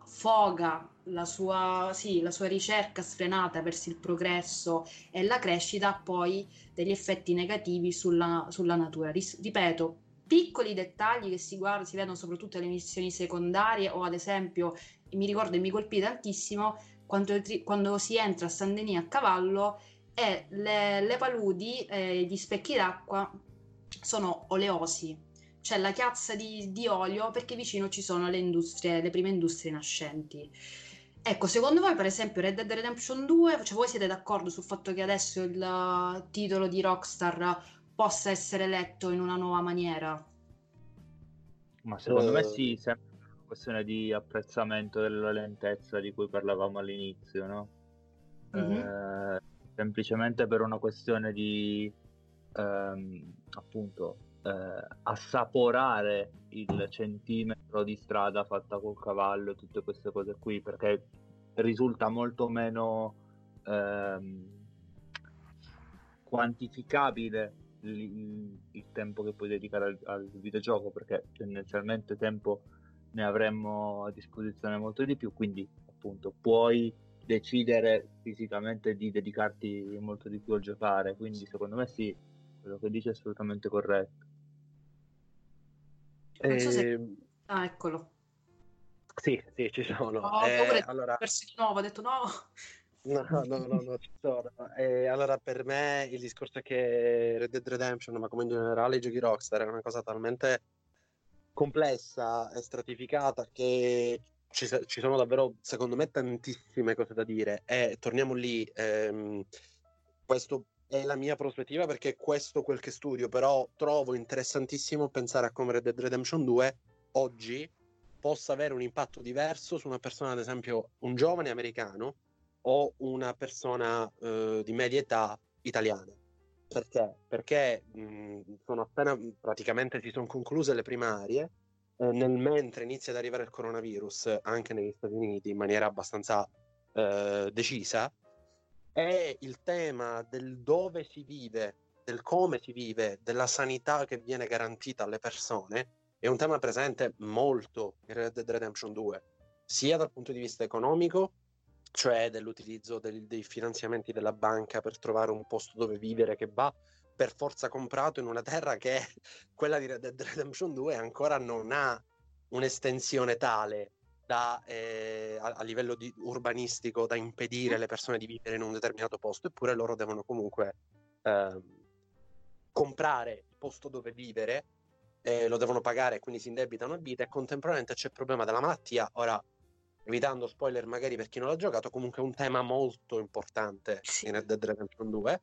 foga, la sua ricerca sfrenata verso il progresso e la crescita, poi degli effetti negativi sulla natura. Ripeto, piccoli dettagli che si vedono soprattutto alle missioni secondarie, o ad esempio, mi ricordo e mi colpì tantissimo quando si entra a Saint-Denis a cavallo e le paludi, gli specchi d'acqua sono oleosi, c'è la chiazza di olio perché vicino ci sono le prime industrie nascenti. Ecco, secondo voi per esempio Red Dead Redemption 2, cioè voi siete d'accordo sul fatto che adesso il titolo di Rockstar possa essere letto in una nuova maniera? Ma secondo me sì, sempre una questione di apprezzamento della lentezza di cui parlavamo all'inizio, no? semplicemente per una questione di assaporare il centimetro di strada fatta col cavallo e tutte queste cose qui, perché risulta molto meno quantificabile il tempo che puoi dedicare al videogioco, perché tendenzialmente tempo ne avremmo a disposizione molto di più, quindi appunto puoi decidere fisicamente di dedicarti molto di più a giocare, quindi secondo me sì, quello che dice è assolutamente corretto. Ah, eccolo. Sì, ci sono. No, allora... perso di nuovo, ho detto no. No, ci sono. Allora, per me il discorso è che Red Dead Redemption, ma come in generale i giochi Rockstar, è una cosa talmente complessa e stratificata che ci sono davvero, secondo me, tantissime cose da dire. E torniamo lì, questo è la mia prospettiva, perché questo quel che studio, però trovo interessantissimo pensare a come Red Dead Redemption 2 oggi possa avere un impatto diverso su una persona, ad esempio un giovane americano o una persona di media età italiana. Perché? Perché sono appena, praticamente si sono concluse le primarie, nel mentre inizia ad arrivare il coronavirus anche negli Stati Uniti in maniera abbastanza decisa, e il tema del dove si vive, del come si vive, della sanità che viene garantita alle persone è un tema presente molto in Red Dead Redemption 2, sia dal punto di vista economico, cioè dell'utilizzo dei finanziamenti della banca per trovare un posto dove vivere, che va per forza comprato in una terra che quella di Red Dead Redemption 2 ancora non ha un'estensione tale da, a livello urbanistico, da impedire alle persone di vivere in un determinato posto, eppure loro devono comunque comprare il posto dove vivere, lo devono pagare, quindi si indebitano a vita, e contemporaneamente c'è il problema della malattia. Ora, evitando spoiler magari per chi non l'ha giocato, comunque è un tema molto importante in Red Dead Redemption 2,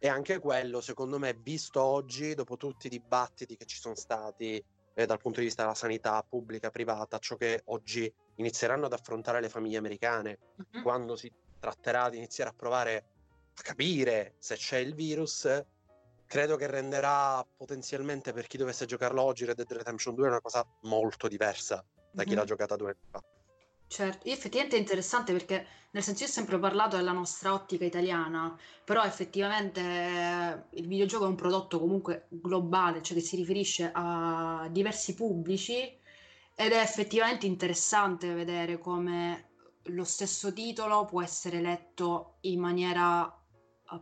e anche quello, secondo me, visto oggi, dopo tutti i dibattiti che ci sono stati dal punto di vista della sanità pubblica, privata, ciò che oggi inizieranno ad affrontare le famiglie americane, quando si tratterà di iniziare a provare a capire se c'è il virus, credo che renderà potenzialmente, per chi dovesse giocarlo oggi, Red Dead Redemption 2 una cosa molto diversa da chi l'ha giocata 2 anni fa. Certo, effettivamente è interessante, perché nel senso io ho sempre parlato della nostra ottica italiana, però effettivamente il videogioco è un prodotto comunque globale, cioè che si riferisce a diversi pubblici, ed è effettivamente interessante vedere come lo stesso titolo può essere letto in maniera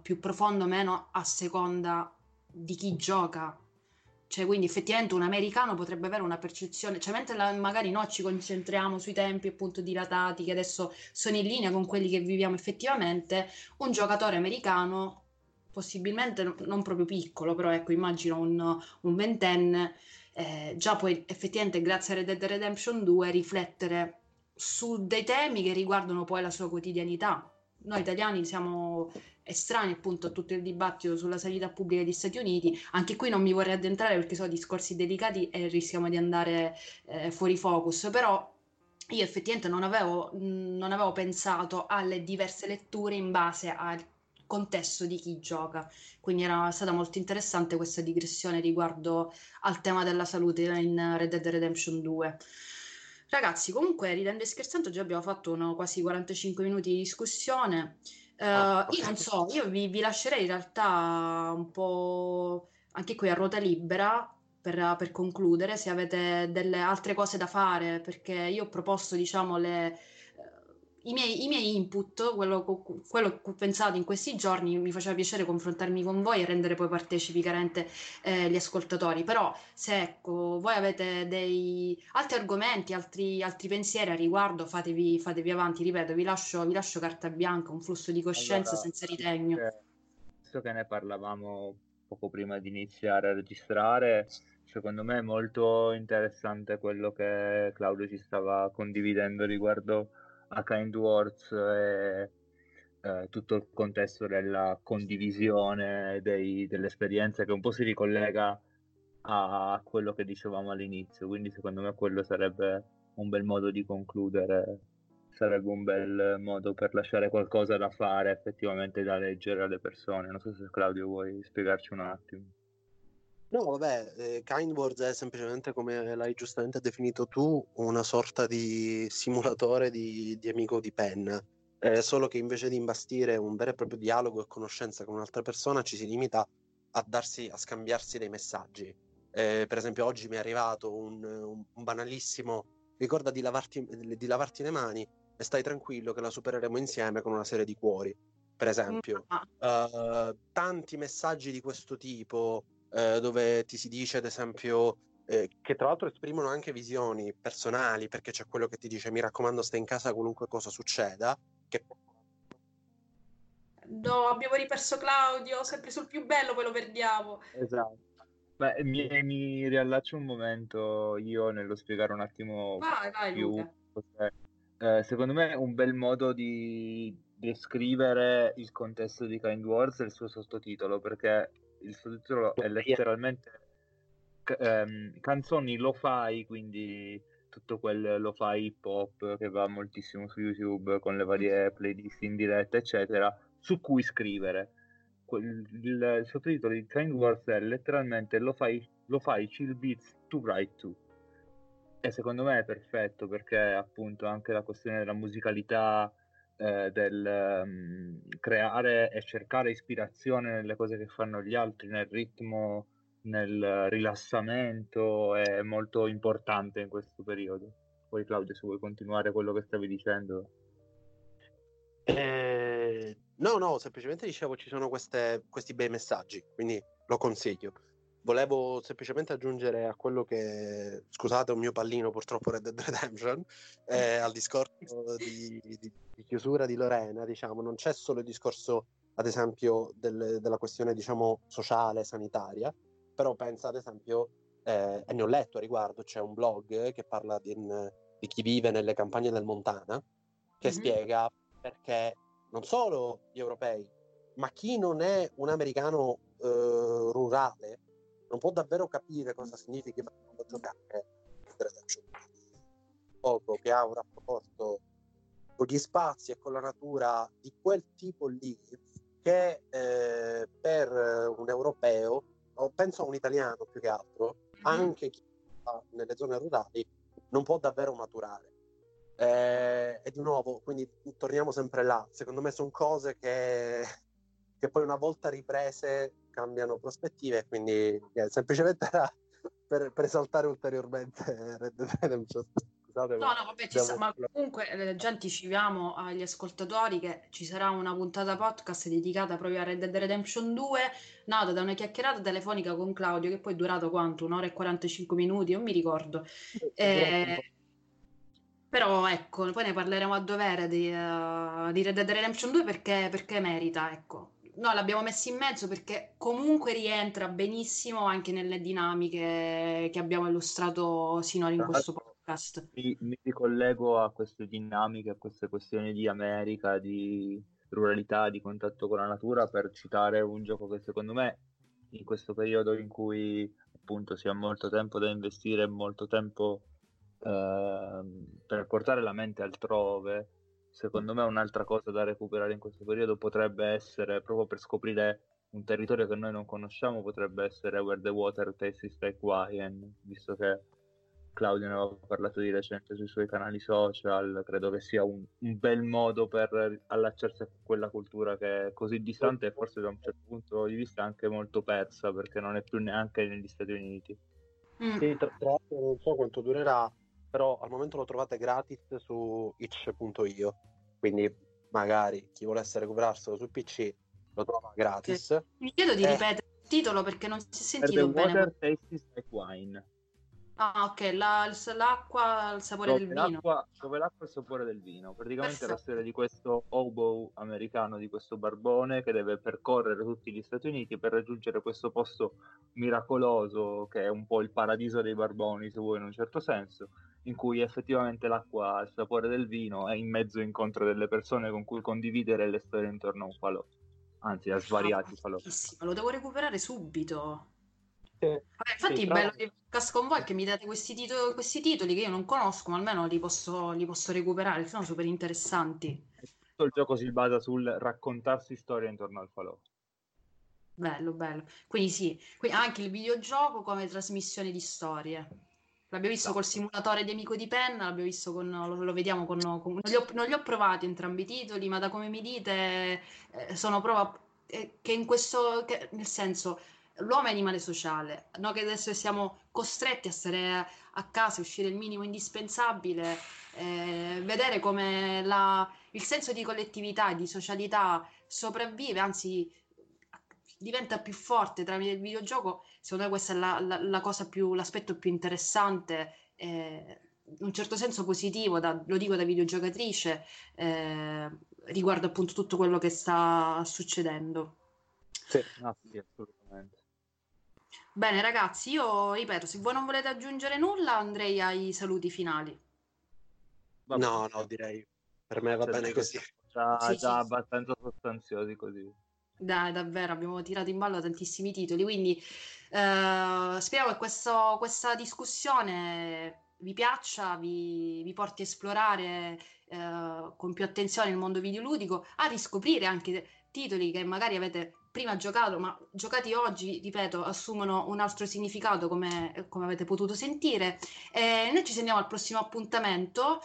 più profonda o meno a seconda di chi gioca. Cioè, quindi effettivamente un americano potrebbe avere una percezione, cioè mentre magari noi ci concentriamo sui tempi appunto dilatati che adesso sono in linea con quelli che viviamo effettivamente, un giocatore americano possibilmente non proprio piccolo, però ecco, immagino un ventenne, già poi effettivamente grazie a Red Dead Redemption 2 riflettere su dei temi che riguardano poi la sua quotidianità. Noi italiani siamo estranei appunto a tutto il dibattito sulla sanità pubblica degli Stati Uniti, anche qui non mi vorrei addentrare perché sono discorsi delicati e rischiamo di andare fuori focus, però io effettivamente non avevo pensato alle diverse letture in base al contesto di chi gioca, quindi era stata molto interessante questa digressione riguardo al tema della salute in Red Dead Redemption 2. Ragazzi, comunque, ridendo e scherzando, già abbiamo fatto quasi 45 minuti di discussione. Okay. Io non so, io vi lascerei in realtà un po' anche qui a ruota libera per concludere, se avete delle altre cose da fare, perché io ho proposto, diciamo, i miei input, quello che ho pensato in questi giorni. Mi faceva piacere confrontarmi con voi e rendere poi partecipi carente gli ascoltatori, però se ecco voi avete dei altri argomenti, altri pensieri a riguardo, fatevi avanti, ripeto, vi lascio carta bianca, un flusso di coscienza, allora, senza ritegno. Visto che ne parlavamo poco prima di iniziare a registrare, secondo me è molto interessante quello che Claudio ci stava condividendo riguardo a Kind Words e tutto il contesto della condivisione delle esperienze, che un po' si ricollega a quello che dicevamo all'inizio, quindi secondo me quello sarebbe un bel modo di concludere sarebbe un bel modo per lasciare qualcosa da fare, effettivamente da leggere alle persone. Non so se Claudio vuoi spiegarci un attimo. No, vabbè, Kind Words è semplicemente, come l'hai giustamente definito tu, una sorta di simulatore di amico di penna. Solo che invece di imbastire un vero e proprio dialogo e conoscenza con un'altra persona, ci si limita a scambiarsi dei messaggi. Per esempio, oggi mi è arrivato un banalissimo: ricorda di lavarti le mani e stai tranquillo che la supereremo insieme, con una serie di cuori, per esempio. Tanti messaggi di questo tipo, dove ti si dice, ad esempio, che tra l'altro esprimono anche visioni personali, perché c'è quello che ti dice: mi raccomando, stai in casa qualunque cosa succeda. No, abbiamo riperso Claudio, sempre sul più bello, poi lo perdiamo. Esatto. Beh, mi riallaccio un momento io nello spiegare un attimo più. Secondo me un bel modo di descrivere il contesto di Kind Words è il suo sottotitolo, perché il sottotitolo è letteralmente canzoni lo-fi, quindi tutto quel lo-fi hip hop che va moltissimo su YouTube con le varie playlist in diretta, eccetera, su cui scrivere. Il sottotitolo di Kind Words è letteralmente lo-fi chill beats to write to, e secondo me è perfetto, perché appunto anche la questione della musicalità, del creare e cercare ispirazione nelle cose che fanno gli altri, nel ritmo, nel rilassamento, è molto importante in questo periodo. Poi Claudio, se vuoi continuare quello che stavi dicendo. No, semplicemente dicevo, ci sono questi bei messaggi, quindi lo consiglio. Volevo semplicemente aggiungere a quello che, scusate, un mio pallino purtroppo, Red Dead Redemption, al discorso di chiusura di Lorena, diciamo. Non c'è solo il discorso, ad esempio, della questione, diciamo, sociale, sanitaria, però pensa, ad esempio, e ne ho letto a riguardo, c'è un blog che parla di chi vive nelle campagne del Montana, che spiega perché non solo gli europei, ma chi non è un americano rurale non può davvero capire cosa significhi giocare poco che ha un rapporto con gli spazi e con la natura di quel tipo lì, che per un europeo, o penso a un italiano più che altro, anche chi va nelle zone rurali non può davvero maturare. E di nuovo, quindi torniamo sempre là, secondo me sono cose che poi una volta riprese cambiano prospettive, quindi semplicemente per esaltare ulteriormente Red Dead Redemption. Scusate, no, vabbè, ma comunque già anticipiamo agli ascoltatori che ci sarà una puntata podcast dedicata proprio a Red Dead Redemption 2, nata da una chiacchierata telefonica con Claudio, che poi è durato quanto? Un'ora e 45 minuti? Non mi ricordo. Però ecco, poi ne parleremo a dovere di Red Dead Redemption 2 perché merita, ecco. No, l'abbiamo messo in mezzo perché comunque rientra benissimo anche nelle dinamiche che abbiamo illustrato sinora in questo podcast. Mi ricollego a queste dinamiche, a queste questioni di America, di ruralità, di contatto con la natura, per citare un gioco che secondo me in questo periodo in cui appunto si ha molto tempo da investire, molto tempo per portare la mente altrove, secondo me un'altra cosa da recuperare in questo periodo potrebbe essere, proprio per scoprire un territorio che noi non conosciamo, potrebbe essere Where the Water Tastes Like Wine, visto che Claudio ne aveva parlato di recente sui suoi canali social. Credo che sia un bel modo per allacciarsi a quella cultura che è così distante e forse da un certo punto di vista anche molto persa, perché non è più neanche negli Stati Uniti. Sì, tra l'altro non so quanto durerà, però al momento lo trovate gratis su itch.io, quindi magari chi volesse recuperarselo su PC lo trova gratis. Mi chiedo di ripetere il titolo perché non si è sentito bene. Water Tastes Like Wine. Ah, ok, l'acqua al sapore del vino. Dove l'acqua al sapore del vino. Praticamente è la storia di questo hobo americano, di questo barbone che deve percorrere tutti gli Stati Uniti per raggiungere questo posto miracoloso che è un po' il paradiso dei barboni, se vuoi, in un certo senso, in cui effettivamente l'acqua al sapore del vino è in mezzo incontro delle persone con cui condividere le storie intorno a un falò, anzi a svariati falò. Lo devo recuperare subito. Infatti sì, è bello che podcast con voi, che mi date questi titoli che io non conosco, ma almeno li posso recuperare, sono super interessanti. Tutto il gioco si basa sul raccontarsi storie intorno al falò. Bello, bello. Quindi sì, anche il videogioco come trasmissione di storie. L'abbiamo visto col simulatore di Amico di Penna, l'abbiamo visto lo vediamo con non li ho provati entrambi i titoli, ma da come mi dite sono prova che in questo, che, nel senso, l'uomo è animale sociale, no? Che adesso siamo costretti a stare a casa, uscire il minimo indispensabile, vedere come il senso di collettività e di socialità sopravvive, anzi diventa più forte tramite il videogioco. Secondo me questa è la cosa l'aspetto più interessante, in un certo senso positivo, lo dico da videogiocatrice, riguardo appunto tutto quello che sta succedendo. Sì, no, sì, assolutamente. Bene ragazzi, io ripeto, se voi non volete aggiungere nulla andrei ai saluti finali. No, direi per me va bene così. Già abbastanza sostanziosi così. Dai, davvero, abbiamo tirato in ballo tantissimi titoli, quindi speriamo che questa discussione vi piaccia, vi porti a esplorare con più attenzione il mondo videoludico, a riscoprire anche titoli che magari avete prima giocato, ma giocati oggi, ripeto, assumono un altro significato come avete potuto sentire. Noi ci sentiamo al prossimo appuntamento.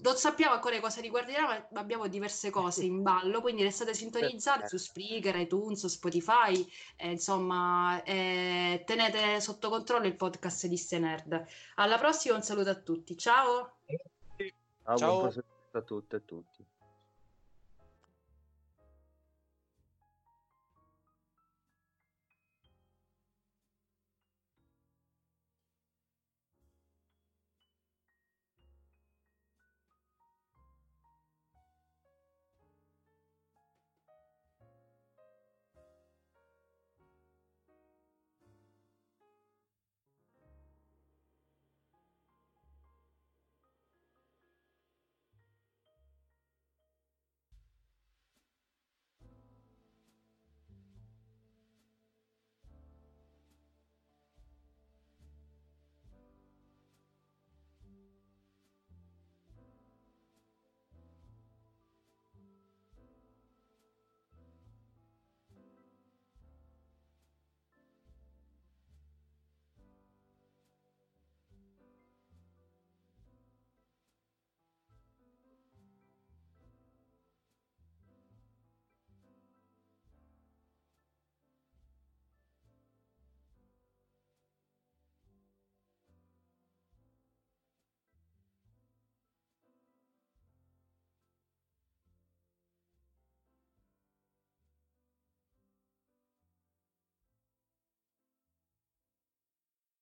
Non sappiamo ancora cosa riguarderà, ma abbiamo diverse cose in ballo, quindi restate sintonizzati su Spreaker, iTunes, Spotify, insomma, tenete sotto controllo il podcast di Stenerd. Alla prossima, un saluto a tutti, ciao! Ciao, buon proseguimento a tutte e tutti.